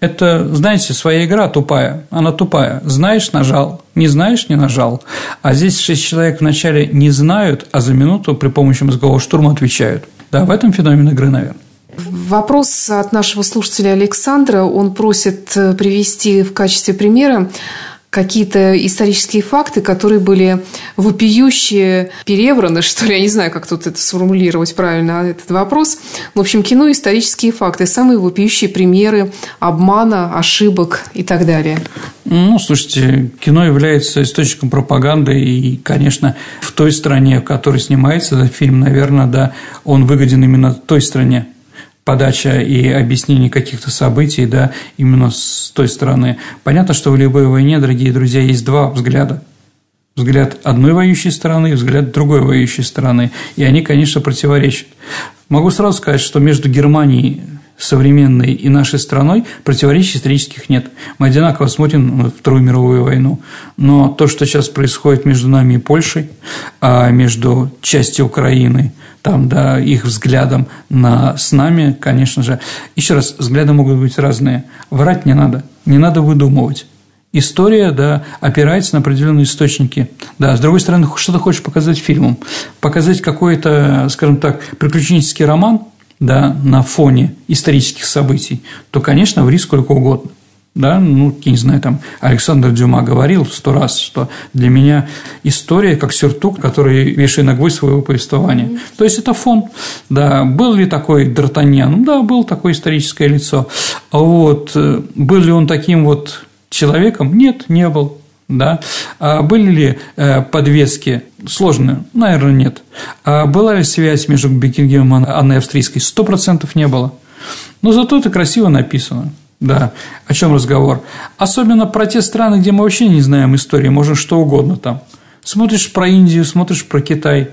Это, знаете, своя игра тупая. Она тупая. Знаешь, нажал. Не знаешь, не нажал. А здесь шесть человек вначале не знают, а за минуту при помощи мозгового штурма отвечают. Да, в этом феномен игры, наверное. Вопрос от нашего слушателя Александра. Он просит привести в качестве примера какие-то исторические факты, которые были вопиющие, перевраны, что ли, я не знаю, как тут это сформулировать правильно, этот вопрос. В общем, кино, исторические факты, самые вопиющие примеры обмана, ошибок и так далее. Ну, слушайте, кино является источником пропаганды, и, конечно, в той стране, в которой снимается этот фильм, наверное, да, он выгоден именно той стране. подача и объяснение каких-то событий, да, именно с той стороны. Понятно, что в любой войне, дорогие друзья, есть два взгляда. Взгляд одной воюющей стороны и взгляд другой воюющей стороны. И они, конечно, противоречат. Могу сразу сказать, что между Германией современной и нашей страной противоречий исторических нет. Мы одинаково смотрим на Вторую мировую войну. Но то, что сейчас происходит между нами и Польшей, а между частью Украины, там, да, их взглядом на с нами, конечно же. Еще раз, взгляды могут быть разные. Врать не надо, не надо выдумывать. История, да, опирается на определенные источники. Да, с другой стороны, что ты хочешь показать фильмом? Показать какой-то, скажем так, приключенческий роман, да, на фоне исторических событий, то, конечно, ври сколько угодно. Да, ну, я не знаю, там Александр Дюма говорил сто раз, что для меня история как сюртук, который вешает на гвоздь своего повествования. Mm-hmm. То есть это фон. Да, был ли такой Д'Артаньян? Да, был такое историческое лицо. Вот. Был ли он таким вот человеком? Нет, не был. Да? А были ли э, подвески сложные? Наверное, нет. А была ли связь между Бекингемом и Анной Австрийской? Сто процентов не было. Но зато это красиво написано. Да, о чем разговор? Особенно про те страны, где мы вообще не знаем истории, можно что угодно там. Смотришь про Индию, смотришь про Китай,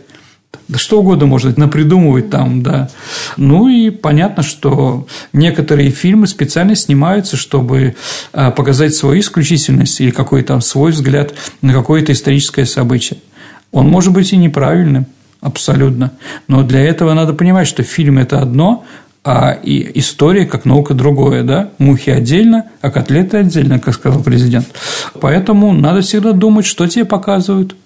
да что угодно можно напридумывать там, да. Ну и понятно, что некоторые фильмы специально снимаются, чтобы показать свою исключительность или какой-то там свой взгляд на какое-то историческое событие. Он может быть и неправильным, абсолютно. Но для этого надо понимать, что фильм – это одно, а и история как наука другое, да? Мухи отдельно, а котлеты отдельно, как сказал президент. Поэтому надо всегда думать, что тебе показывают,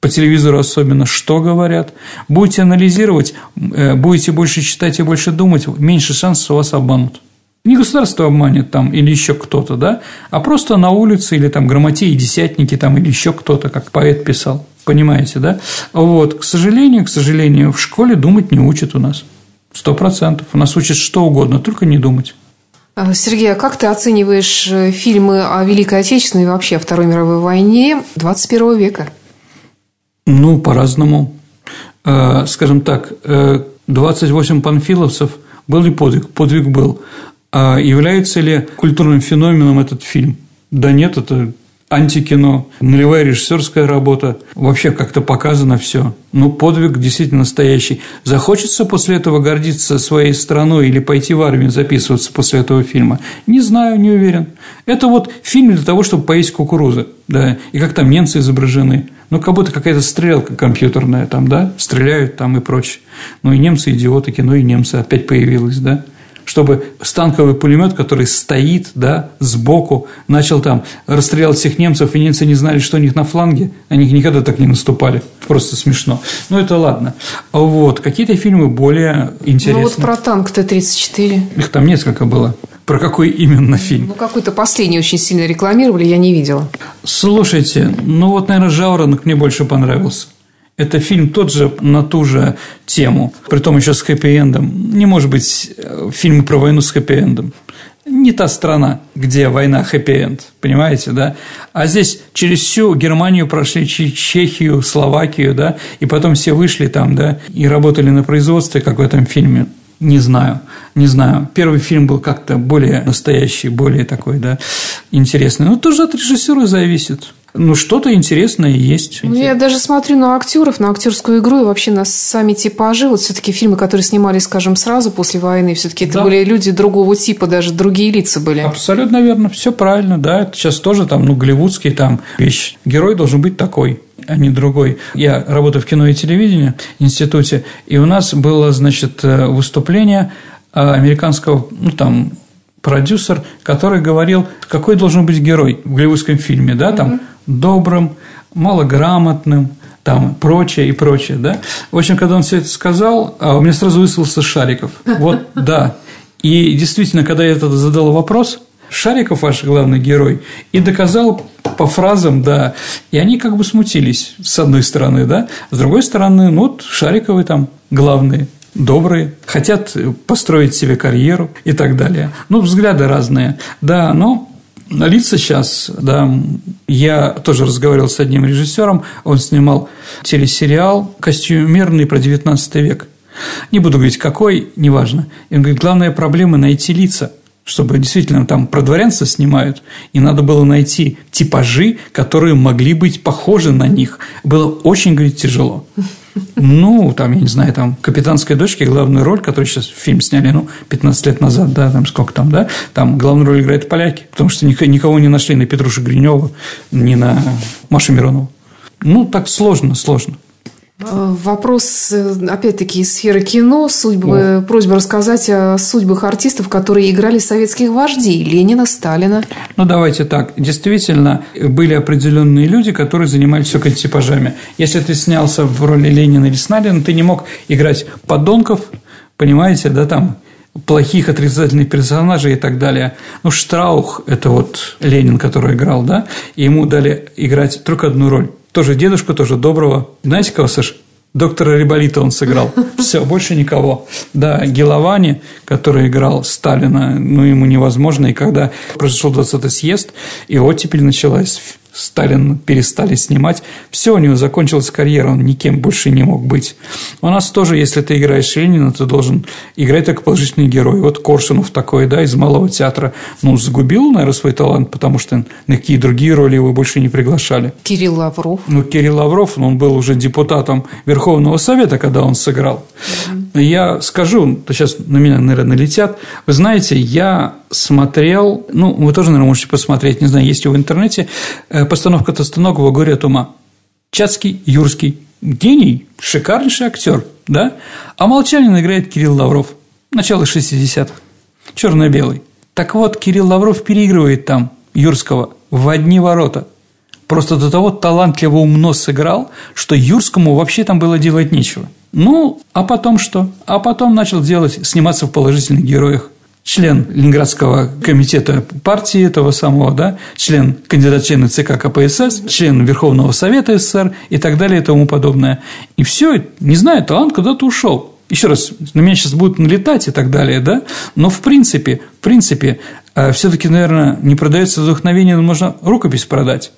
по телевизору особенно, что говорят. Будете анализировать, будете больше читать и больше думать, меньше шансов вас обманут. Не государство обманет там или еще кто-то, да? А просто на улице или там грамотеи, десятники там или еще кто-то, как поэт писал, понимаете, да? Вот, к сожалению, к сожалению, в школе думать не учат у нас. Сто процентов. У нас учат что угодно, только не думать. Сергей, а как ты оцениваешь фильмы о Великой Отечественной и вообще о Второй мировой войне двадцать первого века? Ну, по-разному. Скажем так, двадцать восемь панфиловцев был ли подвиг? Подвиг был. А является ли культурным феноменом этот фильм? Да нет, это антикино, нулевая режиссерская работа, вообще как-то показано все. Ну, подвиг действительно настоящий. Захочется после этого гордиться своей страной или пойти в армию записываться после этого фильма? Не знаю, не уверен. Это вот фильм для того, чтобы поесть кукурузы, да, и как там немцы изображены. Ну, как будто какая-то стрелка компьютерная там, да, стреляют там и прочее. Ну, и немцы идиоты, кино и немцы опять появилось, да. Чтобы станковый пулемет, который стоит, да, сбоку, начал там расстрелял всех немцев, и немцы не знали, что у них на фланге, они никогда так не наступали. Просто смешно. Ну, это ладно. Вот. Какие-то фильмы более интересные. Ну, вот про танк Т тридцать четыре. Их там несколько было. Про какой именно фильм? Ну, какой-то последний очень сильно рекламировали, я не видела. Слушайте, ну, вот, наверное, «Жаворонок» мне больше понравился. Это фильм тот же, на ту же тему, притом еще с хэппи-эндом. Не может быть фильм про войну с хэппи-эндом. Не та страна, где война хэппи-энд, понимаете, да? А здесь через всю Германию прошли, Чехию, Словакию, да? И потом все вышли там, да? И работали на производстве, как в этом фильме. Не знаю, не знаю. Первый фильм был как-то более настоящий, более такой, да, интересный. Но тоже от режиссера зависит. Ну, что-то интересное есть. Ну, я даже смотрю на актеров, на актерскую игру и вообще на сами типажи. Вот все-таки фильмы, которые снимались, скажем, сразу после войны, все-таки это да. Были люди другого типа, даже другие лица были. Абсолютно верно, все правильно, да. Это сейчас тоже там, ну, голливудские там вещи. Герой должен быть такой, а не другой. Я работаю в кино и телевидении, институте, и у нас было, значит, выступление американского, ну, там, продюсер, который говорил, какой должен быть герой в голливудском фильме, да, там, mm-hmm. добрым, малограмотным, там, прочее и прочее, да. В общем, когда он все это сказал, у меня сразу высылался Шариков. Вот, да. И действительно, когда я это задал вопрос, Шариков ваш главный герой, и доказал по фразам, да, и они как бы смутились, с одной стороны, да, с другой стороны, ну, вот Шариковы там главные. Добрые, хотят построить себе карьеру и так далее. Ну, взгляды разные. Да, но лица сейчас, да, я тоже разговаривал с одним режиссером, он снимал телесериал «Костюмерный» про девятнадцатый век. Не буду говорить, какой, неважно. И он говорит, главная проблема – найти лица, чтобы действительно там про дворянство снимают, и надо было найти типажи, которые могли быть похожи на них. Было очень, говорит, тяжело. Ну, там, я не знаю, там, «Капитанской дочке» главную роль, которую сейчас фильм сняли, ну, пятнадцать лет назад, да, там, сколько там, да, там главную роль играют поляки, потому что никого не нашли на Петрушу Гринёва, не на Машу Миронову. Ну, так сложно, сложно. Вопрос, опять-таки, из сферы кино, судьбы, О. просьба рассказать о судьбах артистов, которые играли советских вождей, Ленина, Сталина. Ну, давайте так. Действительно, были определенные люди, которые занимались только типажами. Если ты снялся в роли Ленина или Сталина, ты не мог играть подонков, понимаете, да, там, плохих отрицательных персонажей и так далее. Ну, Штраух – это вот Ленин, который играл, да, и ему дали играть только одну роль. Тоже дедушку, тоже доброго. Знаете, кого, Саш? Доктора Риболита он сыграл. Все, больше никого. Да, Геловани, который играл Сталина, ну, ему невозможно. И когда произошел двадцатый съезд, и оттепель началась, Сталин перестали снимать. Все, у него закончилась карьера, он никем больше не мог быть. У нас тоже, если ты играешь Ленина, ты должен играть только положительный герой. Вот Коршунов такой, да, из Малого театра. Ну, загубил, наверное, свой талант, потому что на какие другие роли его больше не приглашали. Кирилл Лавров. Ну, Кирилл Лавров, он был уже депутатом Верховного Совета, когда он сыграл. Mm-hmm. Я скажу, сейчас на меня, наверное, налетят. Вы знаете, я смотрел, ну, вы тоже, наверное, можете посмотреть, не знаю, есть ли в интернете, постановка Толстоногова «Горе от ума». Чацкий, Юрский. Гений, шикарнейший актер, да? А Молчанин играет Кирилл Лавров. Начало шестидесятых. Черно-белый. Так вот, Кирилл Лавров переигрывает там Юрского в одни ворота. Просто до того талантливо умно сыграл, что Юрскому вообще там было делать нечего. Ну, а потом что? А потом начал делать, сниматься в положительных героях. Член Ленинградского комитета партии этого самого, да, член, кандидат члена ЦК КПСС, член Верховного Совета СССР и так далее и тому подобное. И все, не знаю, талант куда-то ушел. Еще раз, на меня сейчас будут налетать и так далее, да, но в принципе, в принципе, все-таки, наверное, не продается вдохновение, но можно рукопись продать.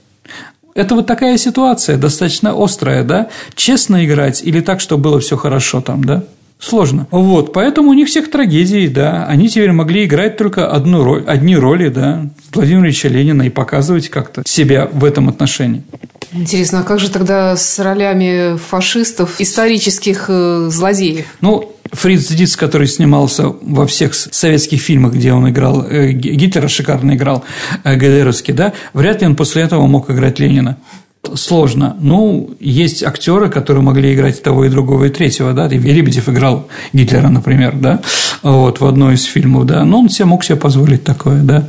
Это вот такая ситуация, достаточно острая, да, честно играть или так, чтобы было все хорошо там, да. Сложно. Вот, поэтому у них всех трагедии, да. Они теперь могли играть только одну роль, одни роли, да, Владимира Ильича Ленина и показывать как-то себя в этом отношении. Интересно, а как же тогда с ролями фашистов, исторических э, злодеев? Ну, Фриц Диц, который снимался во всех советских фильмах, где он играл, э, Гитлера шикарно играл, э, ГДРовский, да, вряд ли он после этого мог играть Ленина. Сложно. Ну, есть актеры, которые могли играть того и другого, и третьего, да, и Лебедев играл Гитлера, например, да, вот, в одной из фильмов, да, но он себе мог себе позволить такое, да.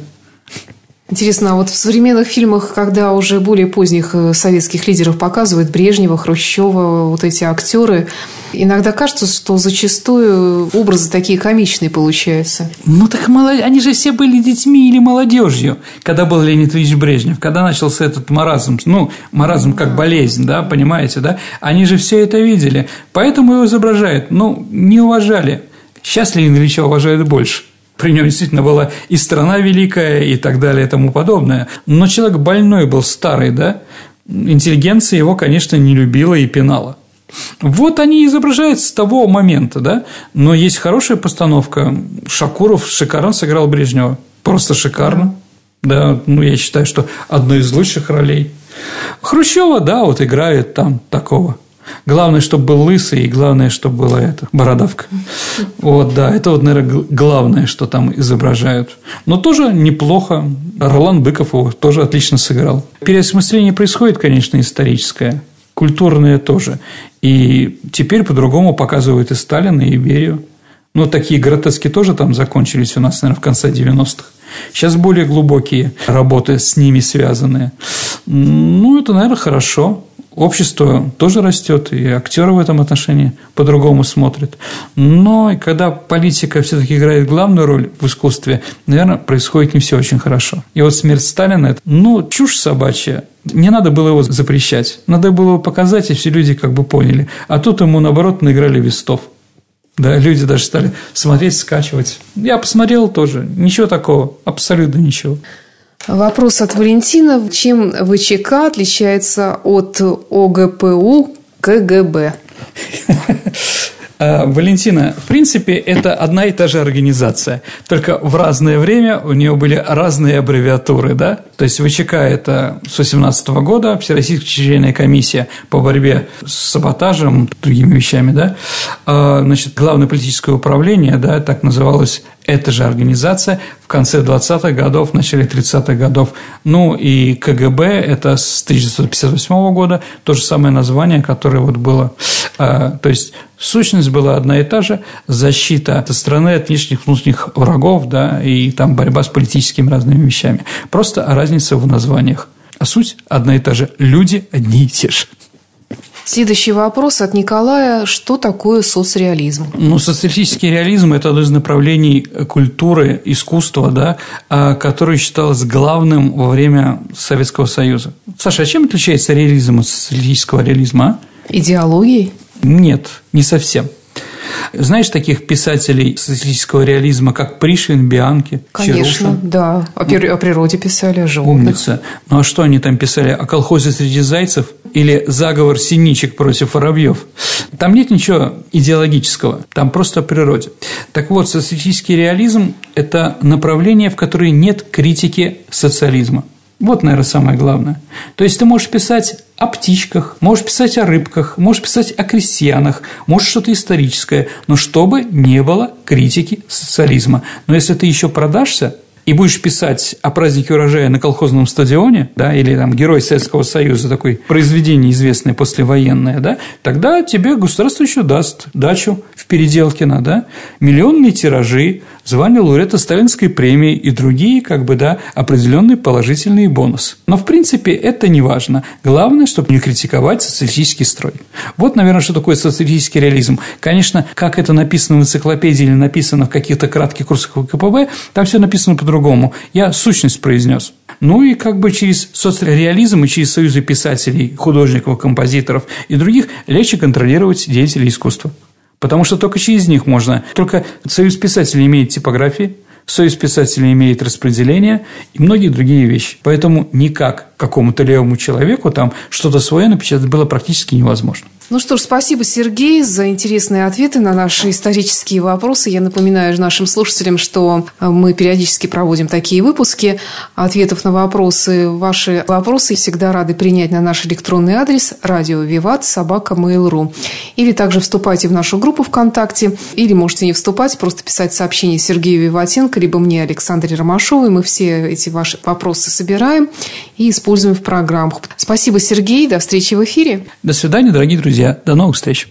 Интересно, а вот в современных фильмах, когда уже более поздних советских лидеров показывают, Брежнева, Хрущева, вот эти актеры, иногда кажется, что зачастую образы такие комичные получаются. Ну, так молод... они же все были детьми или молодежью, когда был Леонид Ильич Брежнев, когда начался этот маразм, ну, маразм как болезнь, да, понимаете, да, они же все это видели, поэтому его изображают, ну, не уважали. Сейчас Леонида Ильича уважают больше. При нем действительно была и страна великая, и так далее, и тому подобное. Но человек больной был, старый, да? Интеллигенция его, конечно, не любила и пинала. Вот они изображают с того момента, да? Но есть хорошая постановка. Шакуров шикарно сыграл Брежнева. Просто шикарно. Да, ну, я считаю, что одной из лучших ролей. Хрущева, да, вот играет там такого. Главное, чтобы был лысый, и главное, чтобы была эта бородавка. Вот, да, это вот, наверное, главное, что там изображают. Но тоже неплохо. Ролан Быков его тоже отлично сыграл. Переосмысление происходит, конечно, историческое, культурное тоже. И теперь по-другому показывают и Сталина, и Берию. Но такие гротески тоже там закончились у нас, наверное, в конце девяностых. Сейчас более глубокие работы с ними связаны. Ну, это, наверное, хорошо. Общество тоже растет, и актеры в этом отношении по-другому смотрят. Но когда политика все-таки играет главную роль в искусстве, наверное, происходит не все очень хорошо. И вот смерть Сталина – это, ну, чушь собачья. Не надо было его запрещать. Надо было его показать, и все люди как бы поняли. А тут ему, наоборот, наиграли вестов. Да, люди даже стали смотреть, скачивать. Я посмотрел тоже. Ничего такого. Абсолютно ничего. Вопрос от Валентина. Чем ВЧК отличается от ОГПУ КГБ? Валентина, в принципе, это одна и та же организация, только в разное время у нее были разные аббревиатуры, да? То есть вэ че ка – это с восемнадцатого года Всероссийская чрезвычайная комиссия по борьбе с саботажем, другими вещами, да? Значит, Главное политическое управление, да, так называлось, эта же организация в конце двадцатых годов, в начале тридцатых годов. Ну и ка гэ бэ – это с тысяча девятьсот пятьдесят восьмого года, то же самое название, которое вот было. То есть сущность была одна и та же, защита страны от внешних внутренних врагов, да, и там борьба с политическими разными вещами. Просто разница в названиях. А суть одна и та же. Люди одни и те же. Следующий вопрос от Николая. Что такое соцреализм? Ну, социалистический реализм – это одно из направлений культуры, искусства, да, которое считалось главным во время Советского Союза. Саша, а чем отличается реализм от социалистического реализма? Идеологией? Нет, не совсем. Знаешь таких писателей социалистического реализма, как Пришвин, Бианки, Черушина? Конечно, да. О природе писали, о животных. Умница. Ну, а что они там писали? О колхозе среди зайцев или заговор синичек против воробьев? Там нет ничего идеологического, там просто о природе. Так вот, социалистический реализм – это направление, в которое нет критики социализма. Вот, наверное, самое главное. То есть ты можешь писать о птичках, можешь писать о рыбках, можешь писать о крестьянах, может, что-то историческое, но чтобы не было критики социализма. Но если ты еще продашься и будешь писать о празднике урожая на колхозном стадионе, да, или там герой Советского Союза, такое произведение известное послевоенное, да, тогда тебе государство еще даст дачу в Переделкино, да, миллионные тиражи, звание лауреата Сталинской премии и другие, как бы, да, определенные положительные бонусы. Но, в принципе, это не важно. Главное, чтобы не критиковать социалистический строй. Вот, наверное, что такое социалистический реализм. Конечно, как это написано в энциклопедии или написано в каких-то кратких курсах вэ ка пэ бэ, там все написано по-другому. Я сущность произнес. Ну и как бы через соцреализм и через союзы писателей, художников, композиторов и других легче контролировать деятелей искусства. Потому что только через них можно. Только союз писателей имеет типографии, союз писателей имеет распределение и многие другие вещи. Поэтому никак какому-то левому человеку там что-то свое напечатать было практически невозможно. Ну что ж, спасибо, Сергей, за интересные ответы на наши исторические вопросы. Я напоминаю нашим слушателям, что мы периодически проводим такие выпуски ответов на вопросы. Ваши вопросы всегда рады принять на наш электронный адрес радио виват собака мэйл точка ру. Или также вступайте в нашу группу ВКонтакте, или можете не вступать, просто писать сообщение Сергею Виватенко, либо мне, Александре Ромашовой. Мы все эти ваши вопросы собираем и используем в программах. Спасибо, Сергей, до встречи в эфире. До свидания, дорогие друзья. До новых встреч.